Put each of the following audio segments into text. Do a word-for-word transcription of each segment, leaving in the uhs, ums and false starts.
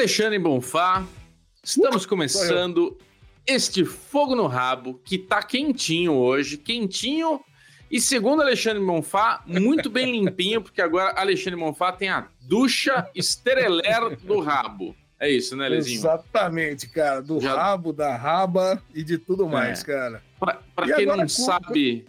Alexandre Bonfá, estamos começando este Fogo no Rabo, que tá quentinho hoje, quentinho e, segundo Alexandre Bonfá, muito bem limpinho, porque agora Alexandre Bonfá tem a ducha estereler do rabo. É isso, né, Lezinho? Exatamente, cara, do Já... rabo, da raba e de tudo mais, é. cara. Pra, pra quem agora, não sabe,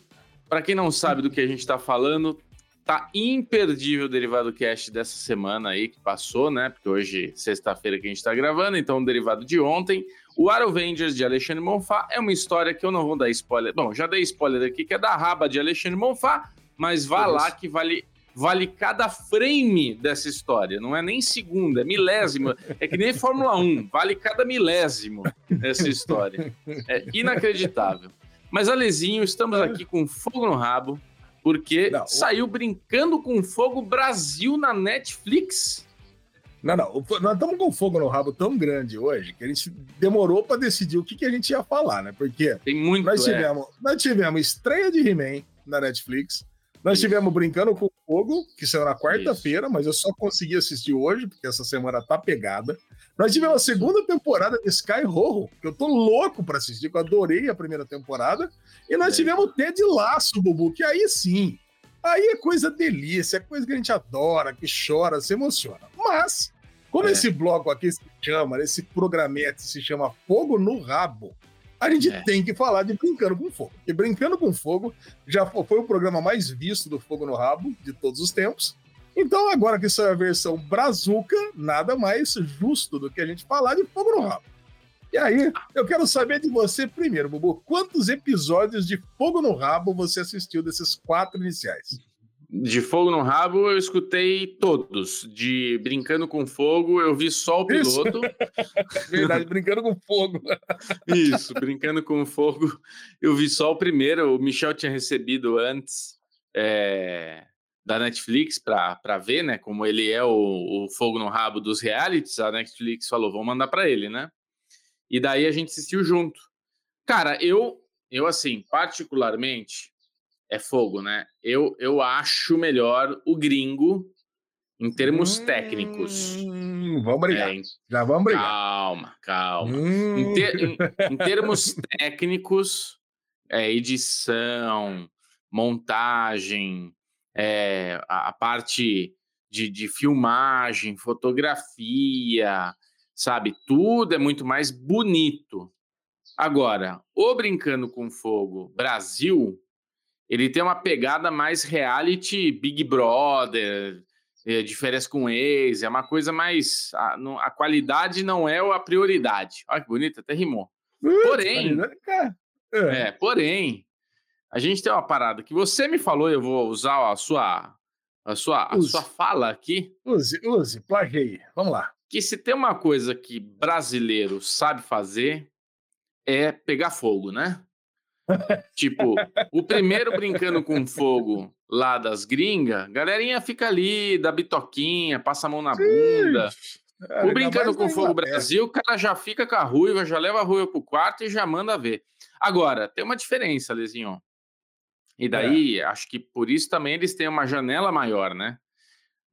pra quem não sabe do que a gente tá falando... Tá imperdível o Derivado Cast dessa semana aí que passou, né? Porque hoje, sexta-feira, que a gente tá gravando, então o Derivado de ontem. O Avengers de Alexandre Bonfá é uma história que eu não vou dar spoiler. Bom, já dei spoiler aqui, que é da raba de Alexandre Bonfá, mas vá Nossa. lá que vale, vale cada frame dessa história. Não é nem segunda, é milésimo. É que nem Fórmula um, vale cada milésimo essa história. É inacreditável. Mas, Alezinho, estamos aqui com fogo no rabo. Porque não, saiu o... Brincando com Fogo Brasil na Netflix. Não, não. Nós estamos com fogo no rabo tão grande hoje que a gente demorou para decidir o que, que a gente ia falar, né? Porque tem muito, nós, tivemos, é. nós tivemos estreia de He-Man na Netflix. Nós Isso. tivemos Brincando com Fogo, que saiu na quarta-feira, mas eu só consegui assistir hoje, porque essa semana tá pegada. Nós tivemos a segunda temporada de Sky Row, que eu tô louco pra assistir, que eu adorei a primeira temporada. E nós é. tivemos o Ted Lasso, Bubu, que aí sim, aí é coisa delícia, é coisa que a gente adora, que chora, se emociona. Mas, como é. esse bloco aqui se chama, esse programete se chama Fogo no Rabo, a gente é. tem que falar de Brincando com Fogo. E Brincando com Fogo já foi o programa mais visto do Fogo no Rabo de todos os tempos. Então, agora que saiu a versão brazuca, nada mais justo do que a gente falar de Fogo no Rabo. E aí, eu quero saber de você primeiro, Bubu, quantos episódios de Fogo no Rabo você assistiu desses quatro iniciais? De Fogo no Rabo, eu escutei todos. De Brincando com Fogo, eu vi só o piloto. Verdade, Brincando com Fogo. Isso, Brincando com Fogo, eu vi só o primeiro. O Michel tinha recebido antes é, da Netflix para ver, né? Como ele é o, o Fogo no Rabo dos realities, a Netflix falou, vamos mandar para ele, né? E daí a gente assistiu junto. Cara, eu, eu assim, particularmente... É fogo, né? Eu, eu acho melhor o gringo em termos hum, técnicos. Vamos brigar. É, Já vamos brigar. Calma, calma. Hum. Em, ter, em, em termos técnicos, é, edição, montagem, é, a, a parte de, de filmagem, fotografia, sabe? Tudo é muito mais bonito. Agora, o Brincando com Fogo Brasil... Ele tem uma pegada mais reality, Big Brother, De Férias com Ex, é uma coisa mais... A, não, a qualidade não é a prioridade. Olha que bonito, até rimou. Porém, é, porém, a gente tem uma parada que você me falou, eu vou usar a sua, a sua, a sua fala aqui. Use, use, plaguei, vamos lá. Que se tem uma coisa que brasileiro sabe fazer é pegar fogo, né? Tipo, o primeiro Brincando com Fogo lá das gringas, galerinha fica ali, dá bitoquinha, passa a mão na bunda. Cara, o Brincando com Fogo Brasil, o cara já fica com a ruiva, já leva a ruiva pro quarto e já manda ver. Agora, tem uma diferença, Lezinho. E daí, é. acho que por isso também eles têm uma janela maior, né?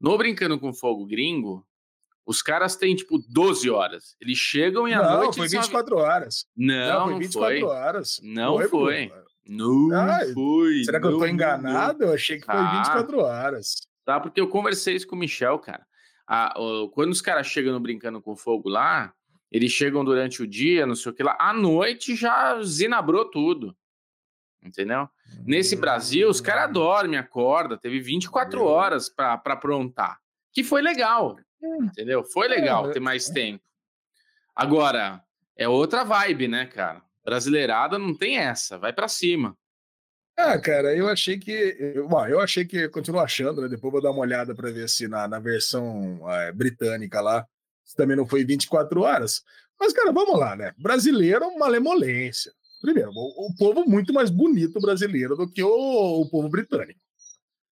No Brincando com Fogo gringo, os caras têm, tipo, doze horas. Eles chegam e à não, noite... Foi vinte e quatro são... horas. Não, não foi. vinte e quatro foi. Horas. Não foi. foi. Não ah, foi. Será que não, eu tô enganado? Não. Eu achei que foi tá. vinte e quatro horas. Tá, porque eu conversei isso com o Michel, cara. Ah, quando os caras chegam no Brincando com Fogo lá, eles chegam durante o dia, não sei o que lá. À noite já zinabrou tudo. Entendeu? Nesse hum. Brasil, os caras dormem, acordam. Teve vinte e quatro hum. horas pra, pra aprontar. Que foi legal. Entendeu? Foi legal ter mais tempo. Agora, é outra vibe, né, cara? Brasileirada não tem essa, vai pra cima. Ah, cara, eu achei que... Bom, eu achei que... Continuo achando, né? Depois vou dar uma olhada pra ver se na, na versão é, britânica lá, se também não foi vinte e quatro horas. Mas, cara, vamos lá, né? Brasileiro é uma malemolência. Primeiro, o, o povo muito mais bonito brasileiro do que o, o povo britânico.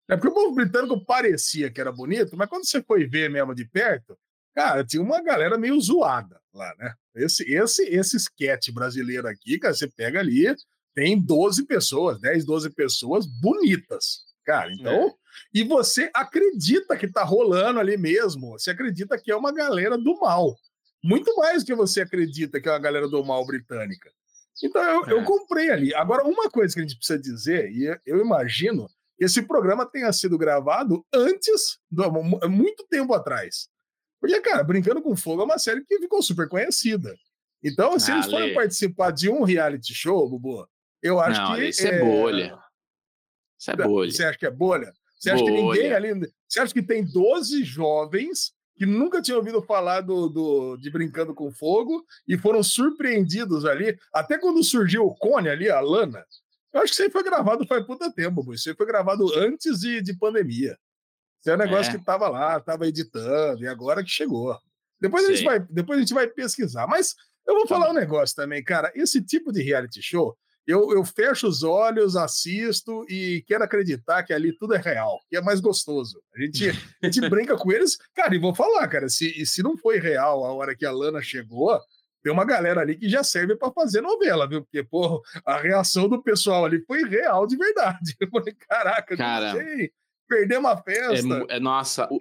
É porque o povo britânico parecia que era bonito, mas quando você foi ver mesmo de perto, cara, tinha uma galera meio zoada lá, né? Esse, esse, esse sketch brasileiro aqui, cara, você pega ali, tem doze pessoas, dez, doze pessoas bonitas, cara. Então, é. e você acredita que tá rolando ali mesmo, você acredita que é uma galera do mal. muito mais do que você acredita que é uma galera do mal britânica. Então eu, é. eu comprei ali. Agora, uma coisa que a gente precisa dizer, e eu imagino que esse programa tenha sido gravado antes, do, muito tempo atrás. Porque, cara, Brincando com Fogo é uma série que ficou super conhecida. Então, se ah, eles forem participar de um reality show, Bubu, eu acho não, que... Isso é... é bolha. Isso é bolha. Você acha que é bolha? Você acha bolha. que ninguém ali... Você acha que tem doze jovens que nunca tinham ouvido falar do, do, de Brincando com Fogo e foram surpreendidos ali, até quando surgiu o Cone ali, a Lana. Eu acho que isso aí foi gravado faz puta tempo, Bubu. Isso aí foi gravado antes de, de pandemia. Isso é um negócio é. que tava lá, tava editando, e agora que chegou. Depois a, gente vai, depois a gente vai pesquisar, mas... Eu vou falar um negócio também, cara. Esse tipo de reality show, eu, eu fecho os olhos, assisto e quero acreditar que ali tudo é real, que é mais gostoso. A gente, a gente brinca com eles. Cara, e vou falar, cara, se, se não foi real a hora que a Lana chegou, tem uma galera ali que já serve pra fazer novela, viu? Porque, pô, a reação do pessoal ali foi real de verdade. Eu falei, caraca, cara, não sei, perder uma festa. É, é, nossa, o,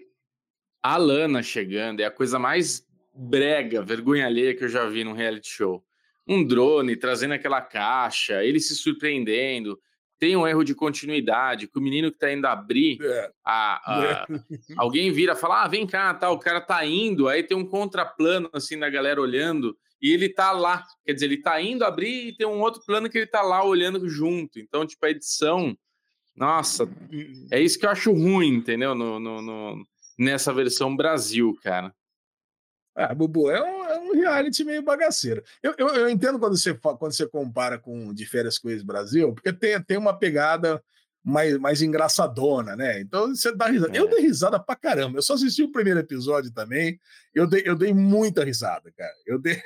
a Lana chegando é a coisa mais... brega, vergonha alheia que eu já vi num reality show. Um drone trazendo aquela caixa, ele se surpreendendo, tem um erro de continuidade, que o menino que tá indo abrir, é. a, a, é. alguém vira e fala, ah, vem cá, tá, o cara tá indo, aí tem um contraplano, assim, da galera olhando, e ele tá lá, quer dizer, ele tá indo abrir e tem um outro plano que ele tá lá olhando junto. Então, tipo, a edição, nossa, é isso que eu acho ruim, entendeu? No, no, no, nessa versão Brasil, cara. Ah, Bubu, é um, é um reality meio bagaceiro. Eu, eu, eu entendo quando você, quando você compara com De Férias com Ex Brasil, porque tem, tem uma pegada mais, mais engraçadona, né? Então você dá risada. É. Eu dei risada pra caramba. Eu só assisti o primeiro episódio também. Eu dei, eu dei muita risada, cara. Eu dei...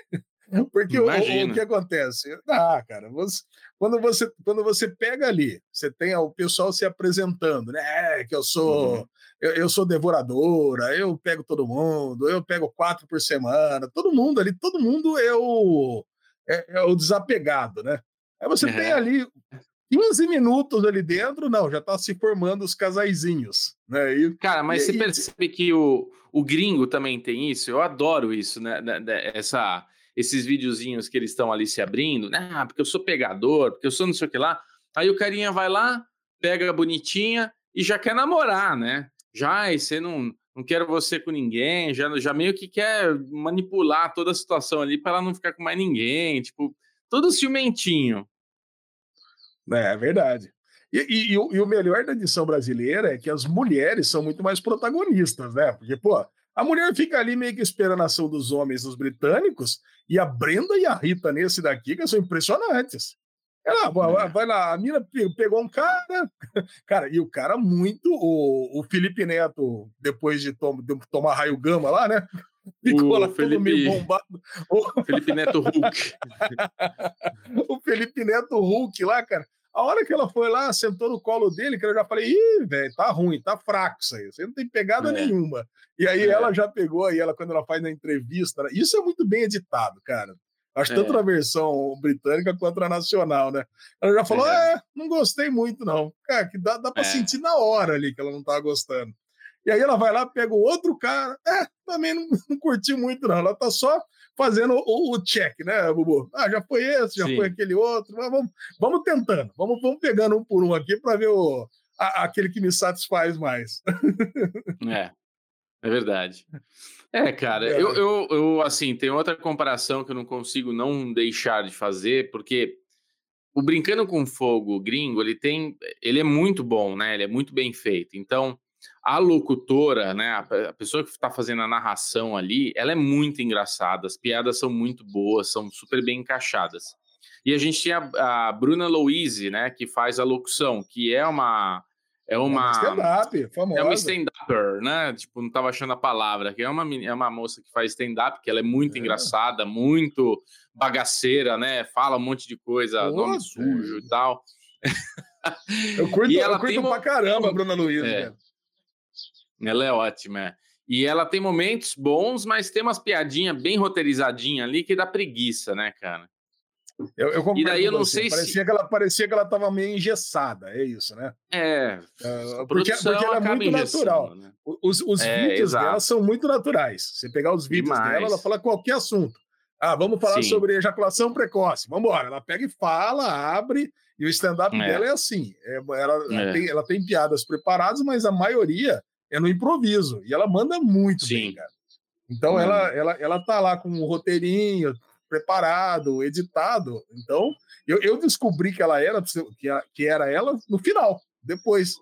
Porque o, o que acontece? Ah, cara, você, quando, você, quando você pega ali, você tem o pessoal se apresentando, né? É, que eu sou... Uhum. Eu, eu sou devoradora, eu pego todo mundo, eu pego quatro por semana, todo mundo ali, todo mundo é o, é, é o desapegado, né? Aí você uhum. tem ali quinze minutos ali dentro, não, já tá se formando os casaizinhos, né? E, cara, mas e, você e... percebe que o, o gringo também tem isso? Eu adoro isso, né? Essa, esses videozinhos que eles estão ali se abrindo, né? Ah, porque eu sou pegador, porque eu sou não sei o que lá. Aí o carinha vai lá, pega a bonitinha e já quer namorar, né? Já, e você não, não quer você com ninguém, já, já meio que quer manipular toda a situação ali para ela não ficar com mais ninguém, tipo, todo ciumentinho. É, é verdade. E, e, e, o, e o melhor da edição brasileira é que as mulheres são muito mais protagonistas, né? Porque, pô, a mulher fica ali meio que esperando a ação dos homens, dos britânicos, e a Brenda e a Rita nesse daqui, que são impressionantes. Ela, vai lá, a mina pegou um cara, cara, e o cara muito, o, o Felipe Neto, depois de, tom, de tomar raio gama lá, né, ficou o lá Felipe... todo meio bombado. O Felipe Neto Hulk. O Felipe Neto Hulk lá, cara, a hora que ela foi lá, sentou no colo dele, que eu já falei, ih, velho, tá ruim, tá fraco isso aí, você não tem pegada é. nenhuma. E aí é. ela já pegou, aí ela, quando ela faz na entrevista, isso é muito bem editado, cara. Acho é. tanto na versão britânica quanto na nacional, né? Ela já falou, é, ah, não gostei muito, não. Cara, que dá, dá pra é. sentir na hora ali que ela não tava gostando. E aí ela vai lá, pega o outro cara, é, também não, não curtiu muito, não. Ela tá só fazendo o, o check, né, Bubu? Ah, já foi esse, já Sim. foi aquele outro, mas vamos, vamos tentando, vamos, vamos pegando um por um aqui pra ver o, a, aquele que me satisfaz mais. É, é verdade. É, cara, eu, eu, eu, assim, tem outra comparação que eu não consigo não deixar de fazer, porque o Brincando com Fogo gringo, ele tem, ele é muito bom, né, ele é muito bem feito, então a locutora, né, a pessoa que está fazendo a narração ali, ela é muito engraçada, as piadas são muito boas, são super bem encaixadas, e a gente tinha a, a Bruna Louise, né, que faz a locução, que é uma... É uma stand-up, famosa. É uma stand-upper, né? Tipo, não estava achando a palavra. Que é uma, é uma moça que faz stand-up, que ela é muito é. engraçada, muito bagaceira, né? Fala um monte de coisa, Nossa. nome sujo e tal. Eu curto, e ela eu curto tem... pra caramba a Bruna Louise. É. Ela é ótima, é. E ela tem momentos bons, mas tem umas piadinhas bem roteirizadinhas ali que dá preguiça, né, cara? Eu, eu e daí eu não sei parecia se... Que ela, parecia que ela estava meio engessada, é isso, né? É, uh, porque, porque ela é muito natural. Né? Os, os é, vídeos exato. dela são muito naturais. Você pegar os vídeos Demais. dela, ela fala qualquer assunto. Ah, vamos falar Sim. sobre ejaculação precoce. Vamos embora. Ela pega e fala, abre, e o stand-up é. dela é assim. É, ela, é. Tem, ela tem piadas preparadas, mas a maioria é no improviso. E ela manda muito Sim. bem, cara. Então, hum. ela, ela, ela tá lá com um roteirinho... preparado, editado. Então, eu, eu descobri que ela era que, a, que era ela no final, depois.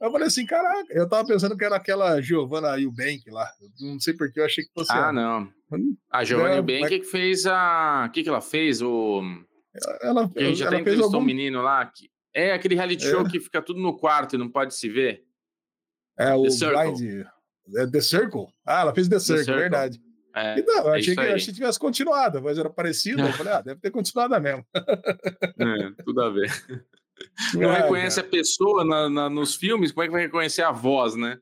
Eu falei assim, caraca, eu tava pensando que era aquela Giovanna Ewbank lá. Eu não sei porque eu achei que fosse Ah, ela. não. A Giovanna Ewbank que fez a... O que que ela fez? O... Ela, ela, que a gente ela, até ela entrevistou algum... um menino lá. Que... É aquele reality é. show que fica tudo no quarto e não pode se ver. É, The o Circle. Blind... É The Circle? Ah, ela fez The Circle, The Circle. verdade. É, e não, eu é achei que eu achei que tivesse continuado, mas era parecido, eu falei, ah, deve ter continuado mesmo. É, tudo a ver. Não é, reconhece cara. a pessoa na, na, nos filmes, como é que vai reconhecer a voz, né?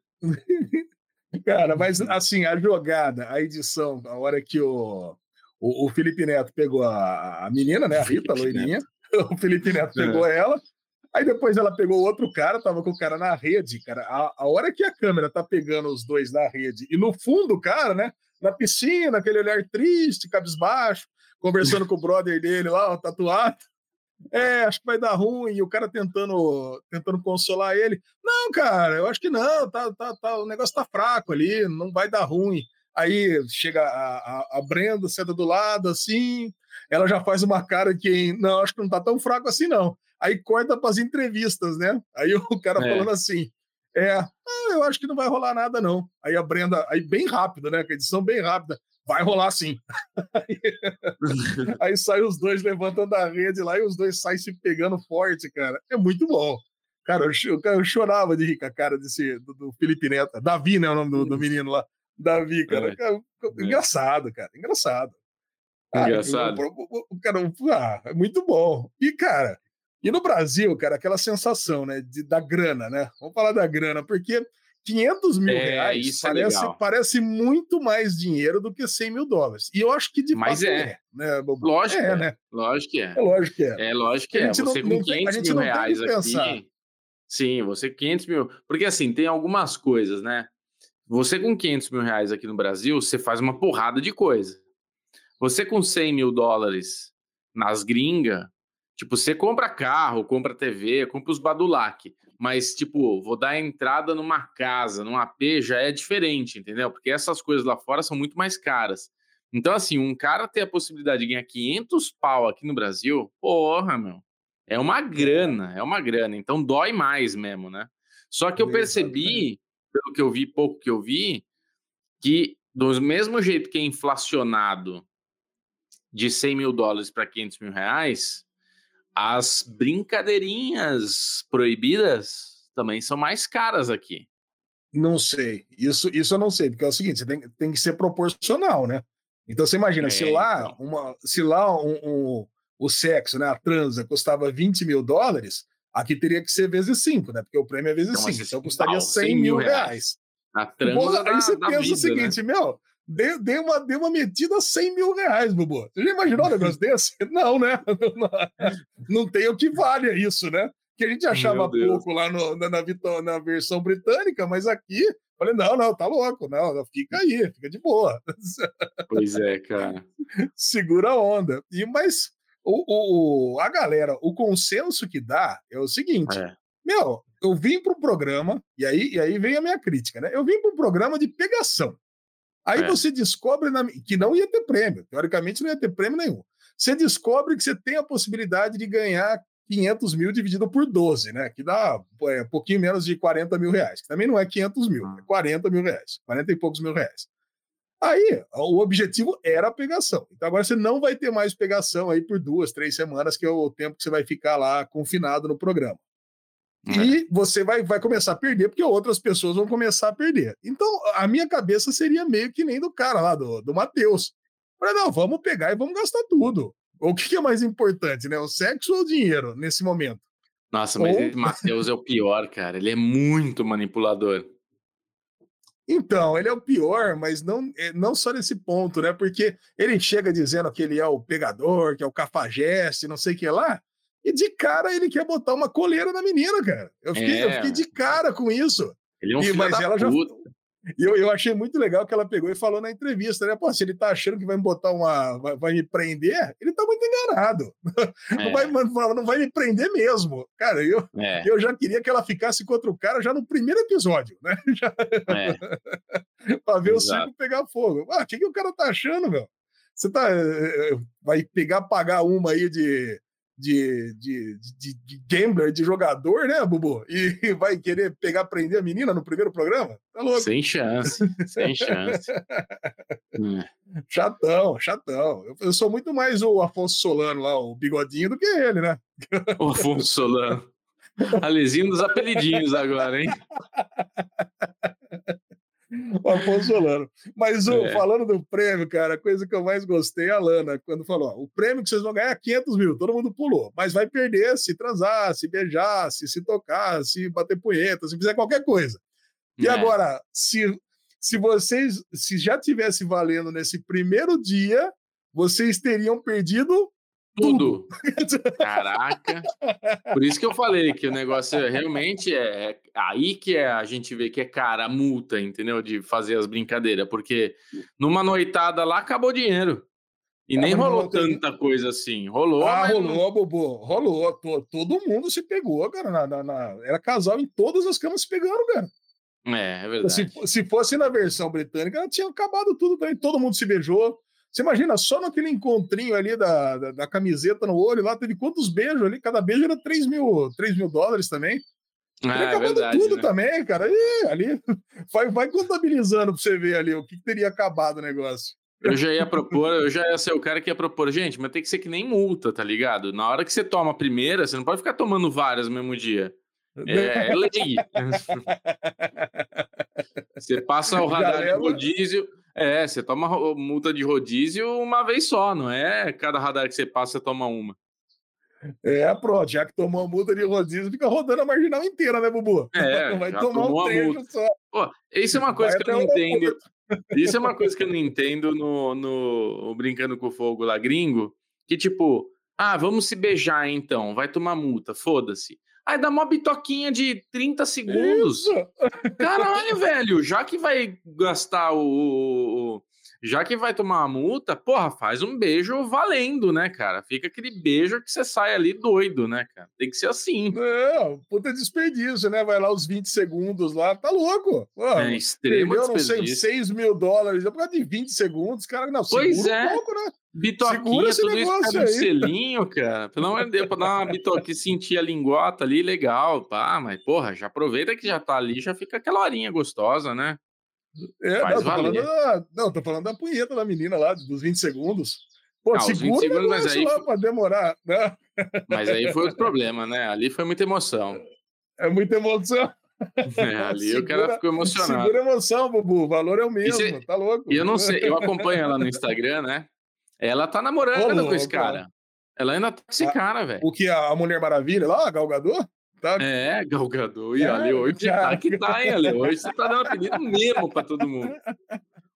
Cara, mas assim, a jogada, a edição, a hora que o, o, o Felipe Neto pegou a, a menina, né, a Rita, a loirinha, o Felipe Neto pegou é. ela, aí depois ela pegou outro cara, tava com o cara na rede, cara, a, a hora que a câmera tá pegando os dois na rede, e no fundo o cara, né, na piscina, aquele olhar triste, cabisbaixo, conversando com o brother dele lá, o tatuado. É, acho que vai dar ruim. E o cara tentando, tentando consolar ele. Não, cara, eu acho que não. Tá, tá, tá, o negócio tá fraco ali, não vai dar ruim. Aí chega a, a, a Brenda, senta do lado, assim. Ela já faz uma cara que, não, acho que não tá tão fraco assim, não. Aí corta pras entrevistas, né? Aí o cara é. falando assim... É, ah, eu acho que não vai rolar nada, não. Aí a Brenda, aí bem rápido, né? Que edição bem rápida, vai rolar sim. Aí, aí sai os dois levantando a rede lá e os dois saem se pegando forte, cara. É muito bom. Cara, eu, eu chorava de rir com a cara desse, do, do Felipe Neto. Davi, né? O nome do, do menino lá. Davi, cara. É. cara engraçado, cara. Engraçado. Ah, engraçado. O, o, o cara, ah, é muito bom. E, cara. E no Brasil, cara, aquela sensação, né, de, da grana, né? Vamos falar da grana, porque quinhentos mil é, reais parece, é parece muito mais dinheiro do que cem mil dólares. E eu acho que de Mas fato é. é né? Lógico, é, é, né? Lógico que é. É lógico que é. É lógico que é. Você não, com quinhentos mil reais aqui... Sim, você com quinhentos mil... Porque, assim, tem algumas coisas, né? Você com quinhentos mil reais aqui no Brasil, você faz uma porrada de coisa. Você com cem mil dólares nas gringas... Tipo, você compra carro, compra T V, compra os badulac, mas, tipo, vou dar entrada numa casa, num A P, já é diferente, entendeu? Porque essas coisas lá fora são muito mais caras. Então, assim, um cara ter a possibilidade de ganhar quinhentos pau aqui no Brasil, porra, meu, é uma grana, é uma grana. Então, dói mais mesmo, né? Só que eu percebi, pelo que eu vi, pouco que eu vi, que do mesmo jeito que é inflacionado de cem mil dólares para quinhentos mil reais... As brincadeirinhas proibidas também são mais caras aqui. Não sei. Isso, isso eu não sei, porque é o seguinte, você tem, tem que ser proporcional, né? Então você imagina, é, se lá, então. uma, se lá um, um, o sexo, né, a transa, custava vinte mil dólares, aqui teria que ser vezes cinco, né? Porque o prêmio é vezes então, cinco, então cinco, custaria cem mil reais. A transa Boa, da, aí você da pensa vida, o seguinte, né? meu... Deu de uma, de uma medida a cem mil reais, Bubu. Você já imaginou um negócio desse? Não, né? Não, não tem o que vale isso, né? Que a gente achava pouco lá no, na, na, na versão britânica, mas aqui, falei, não, não, tá louco, não, fica aí, fica de boa. Pois é, cara. Segura a onda. E, mas o, o, a galera, o consenso que dá é o seguinte, é. meu, eu vim para o programa, e aí, e aí vem a minha crítica, né? Eu vim para um programa de pegação. Aí é. você descobre na, que não ia ter prêmio. Teoricamente não ia ter prêmio nenhum. Você descobre que você tem a possibilidade de ganhar quinhentos mil dividido por doze, né? Que dá é, um pouquinho menos de quarenta mil reais. Que também não é quinhentos mil, é quarenta mil reais. quarenta e poucos mil reais. Aí, o objetivo era a pegação. Então agora você não vai ter mais pegação aí por duas, três semanas, que é o tempo que você vai ficar lá confinado no programa. É. E você vai, vai começar a perder, porque outras pessoas vão começar a perder. Então, a minha cabeça seria meio que nem do cara lá, do, do Matheus. Falei, não, vamos pegar e vamos gastar tudo. O que, que é mais importante, né? O sexo ou o dinheiro, nesse momento? Nossa, mas o ou... Matheus é o pior, cara. Ele é muito manipulador. Então, ele é o pior, mas não, não só nesse ponto, né? Porque ele chega dizendo que ele é o pegador, que é o cafajeste, não sei o que lá, e de cara ele quer botar uma coleira na menina, cara. Eu fiquei, é. eu fiquei de cara com isso. Ele é um e, filho mas da ela puta. Já... Eu, eu achei muito legal que ela pegou e falou na entrevista, né? Pô, se ele tá achando que vai me botar uma... Vai, vai me prender, ele tá muito enganado. É. Não, vai, não vai me prender mesmo. Cara, eu, é. eu já queria que ela ficasse contra o cara já no primeiro episódio, né? Já... É. pra ver Exato. o circo pegar fogo. Ah, o que, que o cara tá achando, meu? Você tá... Vai pegar, pagar uma aí de... De, de, de, de gambler, de jogador, né, Bubu? E vai querer pegar, prender a menina no primeiro programa? Tá louco. Sem chance, sem chance. hum. Chatão, chatão. Eu, eu sou muito mais o Afonso Solano lá, o bigodinho, do que ele, né? O Afonso Solano. Alezinho dos apelidinhos agora, hein? O Afonso Solano. Mas o, é. falando do prêmio, cara, a coisa que eu mais gostei é a Lana, quando falou, ó, o prêmio que vocês vão ganhar é quinhentos mil, todo mundo pulou, mas vai perder se transar, se beijar, se, se tocar, se bater punheta, se fizer qualquer coisa. E é. agora, se, se vocês, se já tivesse valendo nesse primeiro dia, vocês teriam perdido tudo. tudo. Caraca. Por isso que eu falei que o negócio é, realmente é, é aí que é, a gente vê que é cara a multa, entendeu? De fazer as brincadeiras, porque numa noitada lá acabou o dinheiro. E ah, nem rolou tanta coisa assim. Rolou. Ah, mas... rolou, Bobo. Rolou. Todo mundo se pegou, cara. Na, na, na... Era casal em todas as camas se pegando, cara. É, é verdade. Se, se fosse na versão britânica, tinha acabado tudo também. Todo mundo se beijou. Você imagina, só naquele encontrinho ali da, da, da camiseta no olho, lá teve quantos beijos ali? Cada beijo era três mil dólares também. Ah, teria acabado é verdade, tudo né? também, cara. E, ali, vai, vai contabilizando pra você ver ali o que teria acabado o negócio. Eu já ia propor, eu já ia ser o cara que ia propor. Gente, mas tem que ser que nem multa, tá ligado? Na hora que você toma a primeira, você não pode ficar tomando várias no mesmo dia. É, é lei. Você passa o radar de rodízio... É, você toma multa de rodízio uma vez só, não é? Cada radar que você passa, você toma uma. É, pronto, já que tomou a multa de rodízio, fica rodando a marginal inteira, né, Bubu? É, vai tomar um trecho só. Pô, isso é uma coisa vai que eu não entendo. Isso é uma coisa que eu não entendo no, no Brincando com Fogo lá, gringo, que tipo, ah, vamos se beijar então, vai tomar multa, foda-se. Aí dá uma bitoquinha de trinta segundos. Isso. Caralho, velho, já que vai gastar o, o, o... Já que vai tomar uma multa, porra, faz um beijo valendo, né, cara? Fica aquele beijo que você sai ali doido, né, cara? Tem que ser assim. Não, puta desperdício, né? Vai lá os vinte segundos lá, tá louco. Pô, é extremo desperdício. Não sei, seis mil dólares, é por causa de vinte segundos, cara. Não, pois é. Um pouco, né? Bitoquinha, tudo isso por causa de um selinho, cara. Pelo amor de Deus, pra dar uma bitoquinha, sentir a lingota ali, legal, pá. Mas, porra, já aproveita que já tá ali, já fica aquela horinha gostosa, né? É, não, tô falando da, não, tô falando da punheta da menina lá, dos vinte segundos. Pô, ah, segura o negócio aí... lá pra demorar. Né? Mas aí foi outro problema, né? Ali foi muita emoção. É muita emoção. É, ali segura, o cara ficou emocionado. Segura a emoção, Bubu. O valor é o mesmo, cê... tá louco. E eu não sei, eu acompanho ela no Instagram, né? Ela tá namorando com esse cara. Ela ainda tá com esse a, cara, velho. O que? A Mulher Maravilha lá, a Gal Gadot? Tá... É, Gal Gadot. E é, Ale, hoje tá que tá, hein, Ale? Hoje você tá dando apelido mesmo pra todo mundo.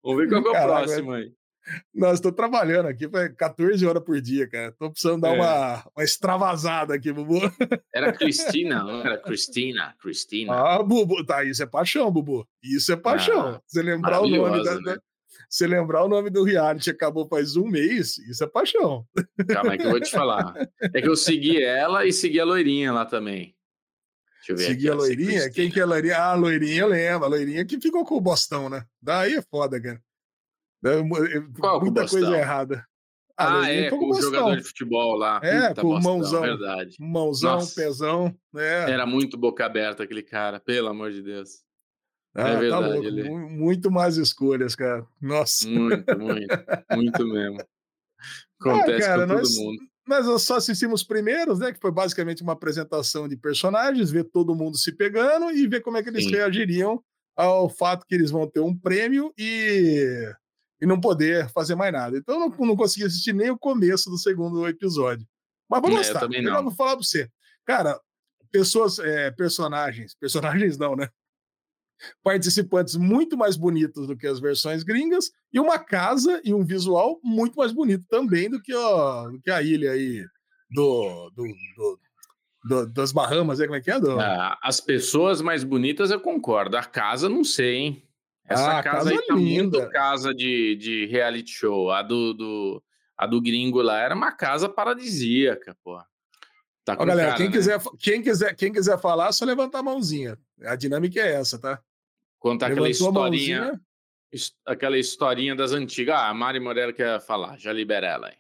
Vamos ver qual que é o Caraca, próximo aí. Nós tô trabalhando aqui quatorze horas por dia, cara. Tô precisando dar é. uma, uma extravasada aqui, Bubu. Era Cristina, não era Cristina? Cristina. Ah, Bubu. Tá, isso é paixão, Bubu. Isso é paixão. Ah, você lembrar o nome da... Né? Se lembrar o nome do reality acabou faz um mês, isso é paixão. Calma, é que eu vou te falar. É que eu segui ela e segui a loirinha lá também. Deixa eu ver. Segui aqui, a loirinha? Quem que é a loirinha? Ah, a loirinha eu lembro. A loirinha que ficou com o bostão, né? Daí é foda, cara. Qual Muita o coisa errada. A ah, é, com o bostão. Jogador de futebol lá. É, Puta, com o mãozão. Verdade. Mãozão, Nossa. pezão. É. Era muito boca aberta aquele cara, pelo amor de Deus. Ah, é verdade, tá louco. Muito mais escolhas, cara. Nossa. Muito, muito. Muito mesmo. Acontece ah, cara, com nós, todo mundo. Nós só assistimos primeiros, né? Que foi basicamente uma apresentação de personagens, ver todo mundo se pegando e ver como é que eles Sim. reagiriam ao fato que eles vão ter um prêmio e, e não poder fazer mais nada. Então eu não, não consegui assistir nem o começo do segundo episódio. Mas vamos gostar. É, eu também não. Eu vou falar pra você. Cara, pessoas, é, personagens... Personagens não, né? participantes muito mais bonitos do que as versões gringas e uma casa e um visual muito mais bonito também do que, ó, do que a ilha aí do, do, do, do, das Bahamas. Como é que é? Do... Ah, as pessoas mais bonitas eu concordo, a casa não sei, hein? Essa ah, casa, casa aí tá linda. Muito casa de, de reality show. A do, do, a do gringo lá era uma casa paradisíaca, pô. Tá. Ó, galera, cara, quem, né? quiser, quem, quiser, quem quiser falar, só levantar a mãozinha. A dinâmica é essa, tá? Conta aquela historinha, mãozinha, aquela historinha das antigas. Ah, a Mari Moreira quer falar, já libera ela aí.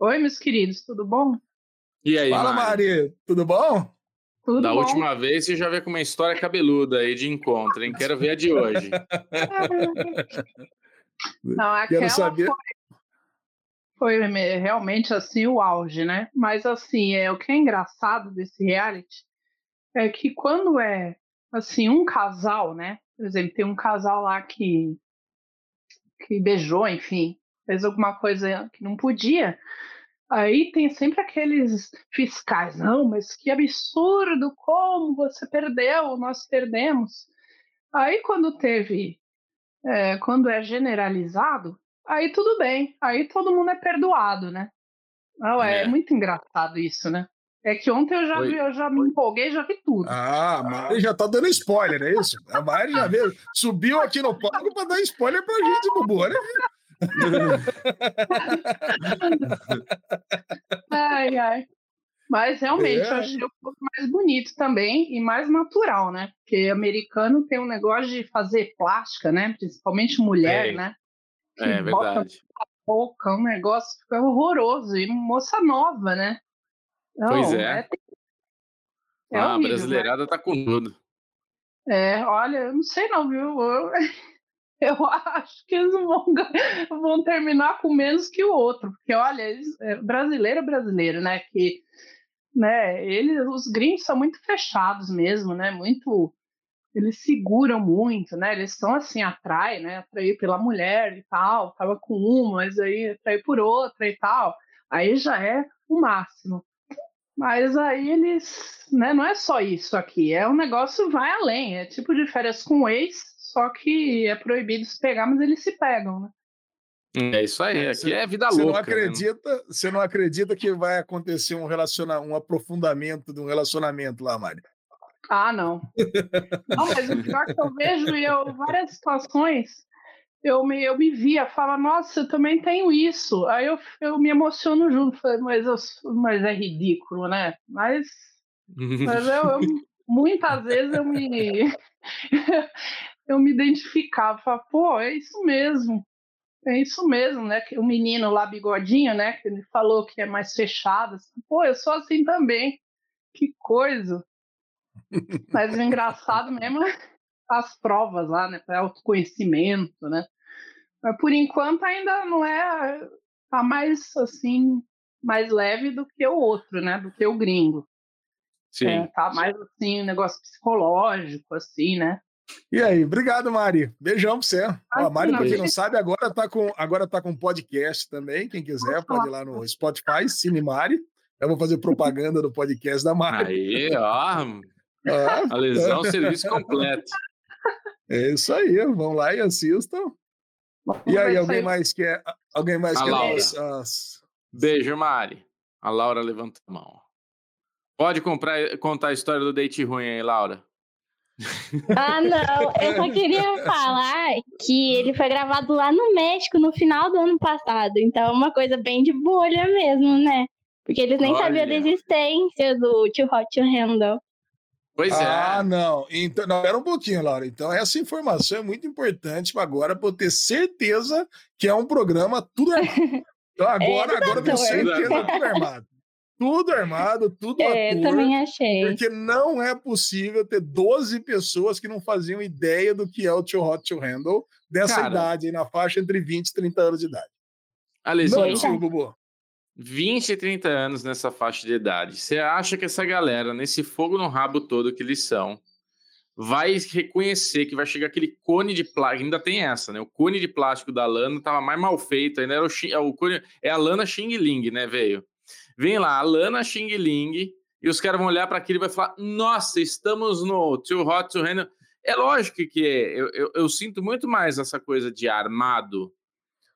Oi, meus queridos, tudo bom? E aí, Fala, Mari? Mari, tudo bom? Tudo da bom. Última vez você já veio com uma história cabeluda aí de encontro, hein? Quero ver a de hoje. Não, aquela saber... foi, foi realmente assim o auge, né? Mas assim, é, o que é engraçado desse reality é que quando é assim um casal, né? Por exemplo, tem um casal lá que, que beijou, enfim, fez alguma coisa que não podia. Aí tem sempre aqueles fiscais, não, mas que absurdo, como você perdeu, nós perdemos. Aí quando teve, é, quando é generalizado, aí tudo bem, aí todo mundo é perdoado, né? Não, é, é muito engraçado isso, né? É que ontem eu já, vi, eu já me empolguei, já vi tudo. Ah, a Mari já tá dando spoiler, é isso? A Mari já veio, subiu aqui no palco para dar spoiler pra gente, Bubu, né? Ai, ai. Mas realmente é. Eu achei um pouco mais bonito também e mais natural, né? Porque americano tem um negócio de fazer plástica, né? Principalmente mulher, é. né? Que é bota verdade. A boca, um negócio que fica horroroso e moça nova, né? Não, pois é. é, é ah, horrível, a brasileirada, né? Tá com tudo. É, olha, eu não sei não, viu? Eu... Eu acho que eles vão, vão terminar com menos que o outro, porque olha, eles, brasileiro é brasileiro, né? Que, né? Eles, os gringos são muito fechados mesmo, né? Muito, eles seguram muito, né? Eles são assim, atrai, né? Atrair pela mulher e tal, tava com uma, mas aí atrair por outra e tal, aí já é o máximo. Mas aí eles, né? Não é só isso aqui, é um negócio vai além, é tipo de férias com ex. Só que é proibido se pegar, mas eles se pegam, né? É isso aí, aqui cê, é vida louca. Você não acredita, você não acredita que vai acontecer um, relaciona, um aprofundamento de um relacionamento lá, Mari? Ah, não. Não, mas o pior que eu vejo, e eu, várias situações, eu me, eu me via, fala, nossa, eu também tenho isso. Aí eu, eu me emociono junto, falo, mas, eu, mas é ridículo, né? Mas, mas eu, eu, muitas vezes eu me... eu me identificava, falava, pô, é isso mesmo, é isso mesmo, né, o menino lá, bigodinho, né, que ele falou que é mais fechado, assim, pô, eu sou assim também, que coisa, mas o engraçado mesmo é as provas lá, né, para autoconhecimento, né, mas por enquanto ainda não é, tá mais, assim, mais leve do que o outro, né, do que o gringo. Sim. É, tá mais, assim, um negócio psicológico, assim, né. E aí, obrigado, Mari. Beijão pra você. Ah, a Mari, pra quem não sabe, agora tá, com, agora tá com podcast também. Quem quiser, pode ir lá no Spotify, Cine Mari. Eu vou fazer propaganda do podcast da Mari. Aí, ó. Ah, a lesão, tá. Serviço completo. É isso aí. Vão lá e assistam. Vamos e aí, alguém aí. mais quer... Alguém mais a quer... Laura. As... Beijo, Mari. A Laura levanta a mão. Pode comprar, contar a história do date ruim aí, Laura. Ah, não, eu só queria falar que ele foi gravado lá no México no final do ano passado, então é uma coisa bem de bolha mesmo, né? Porque eles nem Olha. sabiam da existência do Too Hot to Handle. Pois é. Ah, não, então, não, era um pouquinho, Laura, então essa informação é muito importante agora para eu ter certeza que é um programa tudo armado. Então agora, é, agora eu tenho certeza tudo armado. Tudo armado, tudo é, ator, eu também achei. Porque não é possível ter doze pessoas que não faziam ideia do que é o Too Hot to Handle dessa Cara, idade, aí na faixa entre vinte e trinta anos de idade. Alexandre, não, Bubu. vinte e trinta anos nessa faixa de idade. Você acha que essa galera, nesse fogo no rabo todo que eles são, vai reconhecer que vai chegar aquele cone de plástico, ainda tem essa, né? O cone de plástico da Lana estava mais mal feito, ainda era o, o cone... É a Lana Xing Ling, né, velho? Vem lá, a Lana Xing Ling, e os caras vão olhar para aquilo e vai falar, nossa, estamos no Too Hot to Handle. É lógico que eu, eu, eu sinto muito mais essa coisa de armado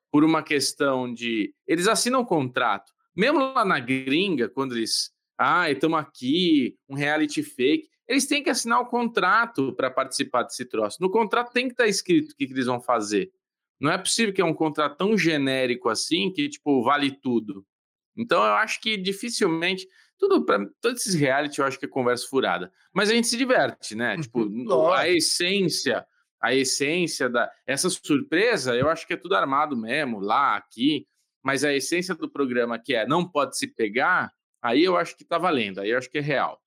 por uma questão de... Eles assinam um contrato. Mesmo lá na gringa, quando eles... Ah, estamos aqui, um reality fake. Eles têm que assinar um contrato para participar desse troço. No contrato tem que estar escrito o que, que eles vão fazer. Não é possível que é um contrato tão genérico assim que, tipo, vale tudo. Então, eu acho que dificilmente... Tudo pra, todos esses reality eu acho que é conversa furada. Mas a gente se diverte, né? Tipo, a essência... A essência da... Essa surpresa, eu acho que é tudo armado mesmo, lá, aqui. Mas a essência do programa, que é não pode se pegar, aí eu acho que tá valendo. Aí eu acho que é real.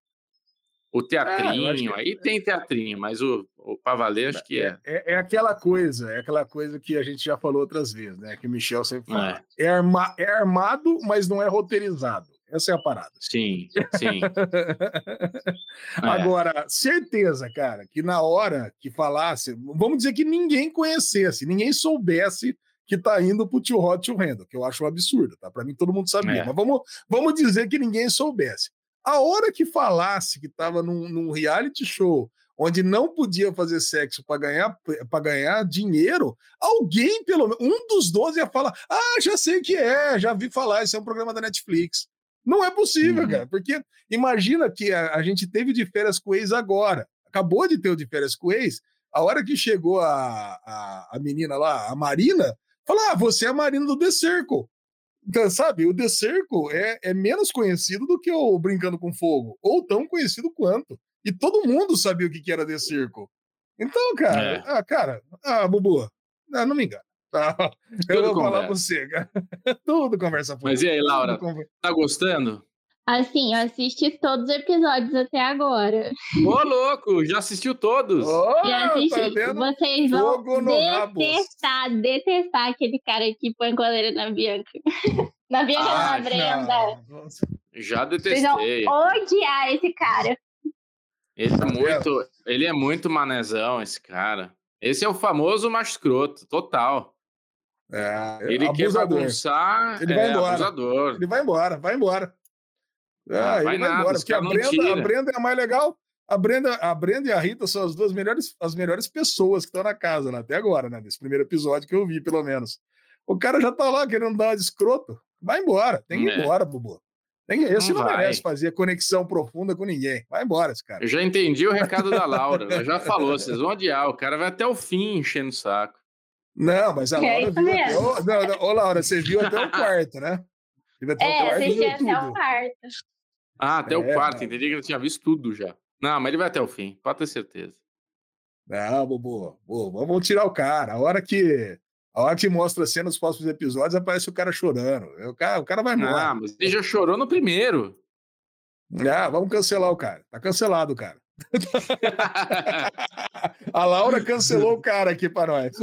O teatrinho, é, aí é... tem teatrinho, mas o, o pra valer, acho que é. é. É aquela coisa, é aquela coisa que a gente já falou outras vezes, né? Que o Michel sempre fala. É, é, arma... é armado, mas não é roteirizado. Essa é a parada. Sim, sim. Agora, certeza, cara, que na hora que falasse, vamos dizer que ninguém conhecesse, ninguém soubesse que tá indo pro Too Hot to Handle, que eu acho um absurdo, tá? Pra mim todo mundo sabia, é. mas vamos, vamos dizer que ninguém soubesse. A hora que falasse que tava num, num reality show onde não podia fazer sexo para ganhar, para ganhar dinheiro, alguém, pelo menos, um dos doze ia falar, ah, já sei o que é, já vi falar, isso é um programa da Netflix. Não é possível, uhum. cara, porque imagina que a, a gente teve De Férias com Ex agora, acabou de ter o De Férias com Ex, a hora que chegou a, a, a menina lá, a Marina, falou, ah, você é a Marina do The Circle, então, sabe, o The Circle é, é menos conhecido do que o Brincando com Fogo, ou tão conhecido quanto, e todo mundo sabia o que, que era The Circle, então, cara, é. ah, cara, ah, Bubu, ah, não me engana. Tá. Eu vou falar pra você, cara. Tudo conversa. Mas e aí, Laura, tá gostando? Assim, eu assisti todos os episódios até agora. Ô, louco, já assistiu todos? Oh, já assisti. Tá, vocês vão detestar, detestar aquele cara que põe coleira na Bianca. Na Bianca ah, na Brenda. Já detestei. Vocês vão odiar esse cara. Ele é muito, ele é muito manezão, esse cara. Esse é o famoso macho escroto, total. É, ele abusador. Quer bagunçar, ele vai é, embora. Abusador. Ele vai embora, vai embora. É, ah, ele vai, nada, vai embora, porque a Brenda, a Brenda é a mais legal. A Brenda, a Brenda e a Rita são as duas melhores, as melhores pessoas que estão na casa, né? Até agora, né? Nesse primeiro episódio que eu vi, pelo menos. O cara já tá lá querendo dar uma de escroto. Vai embora, tem que ir é. embora, Bubu. Tem, esse não, não merece fazer conexão profunda com ninguém. Vai embora, esse cara. Eu já entendi o recado da Laura. Ela já falou, vocês vão odiar. O cara vai até o fim enchendo o saco. Não, mas a Laura... Viu até... oh, não, não. Ô, Laura, você viu até o quarto, né? Viu até é, o quarto, você viu até tudo. O quarto. Ah, até é, o quarto. Entendi que eu tinha visto tudo já. Não, mas ele vai até o fim. Pode ter certeza. Não, bobo. bobo. Vamos tirar o cara. A hora que... A hora que mostra a cena nos próximos episódios, aparece o cara chorando. O cara, o cara vai morrer. Ah, mas ele já chorou no primeiro. Ah, vamos cancelar o cara. Tá cancelado o cara. A Laura cancelou o cara aqui pra nós.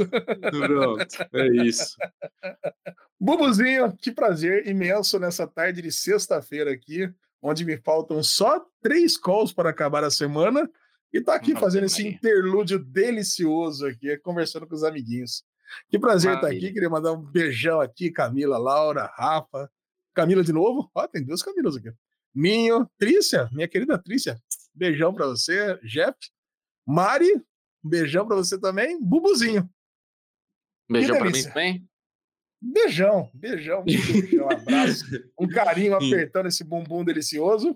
Pronto, é isso. Bubuzinho, que prazer imenso nessa tarde de sexta-feira aqui, onde me faltam só três calls para acabar a semana, e tá aqui Nossa, fazendo esse Maria. interlúdio delicioso aqui, conversando com os amiguinhos. Que prazer Maravilha. estar aqui, queria mandar um beijão aqui, Camila, Laura, Rafa, Camila de novo, ó, tem duas Camilas aqui, Minho, Trícia, minha querida Trícia, beijão pra você, Jeff, Mari, um beijão pra você também, Bubuzinho, beijão pra mim também, beijão, beijão, beijão, um abraço, um carinho apertando esse bumbum delicioso,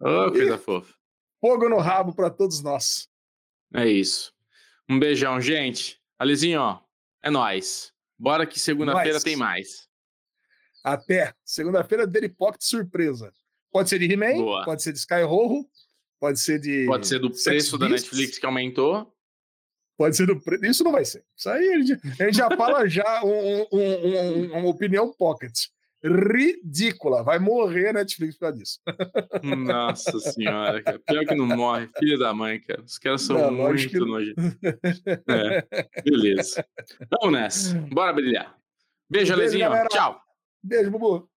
oh, coisa fofa, fogo no rabo pra todos nós, é isso, um beijão, gente, Alizinho, ó, é nóis. Bora que segunda-feira tem mais. Até. Segunda-feira, Daily Pocket surpresa. Pode ser de He-Man, pode ser de Sky Row, pode ser de... Pode ser do Sex preço Beasts. Da Netflix que aumentou. Pode ser do preço... Isso não vai ser. Isso aí a gente, a gente já fala já um, um, um, um, uma opinião pocket. Ridícula. Vai morrer a Netflix por causa disso. Nossa senhora, cara. Pior que não morre. Filha da mãe, cara. Os caras são não, muito que... nojentos. É. Beleza. Vamos nessa. Bora brilhar. Beijo, Alezinho. Tchau. Beijo, Bubu.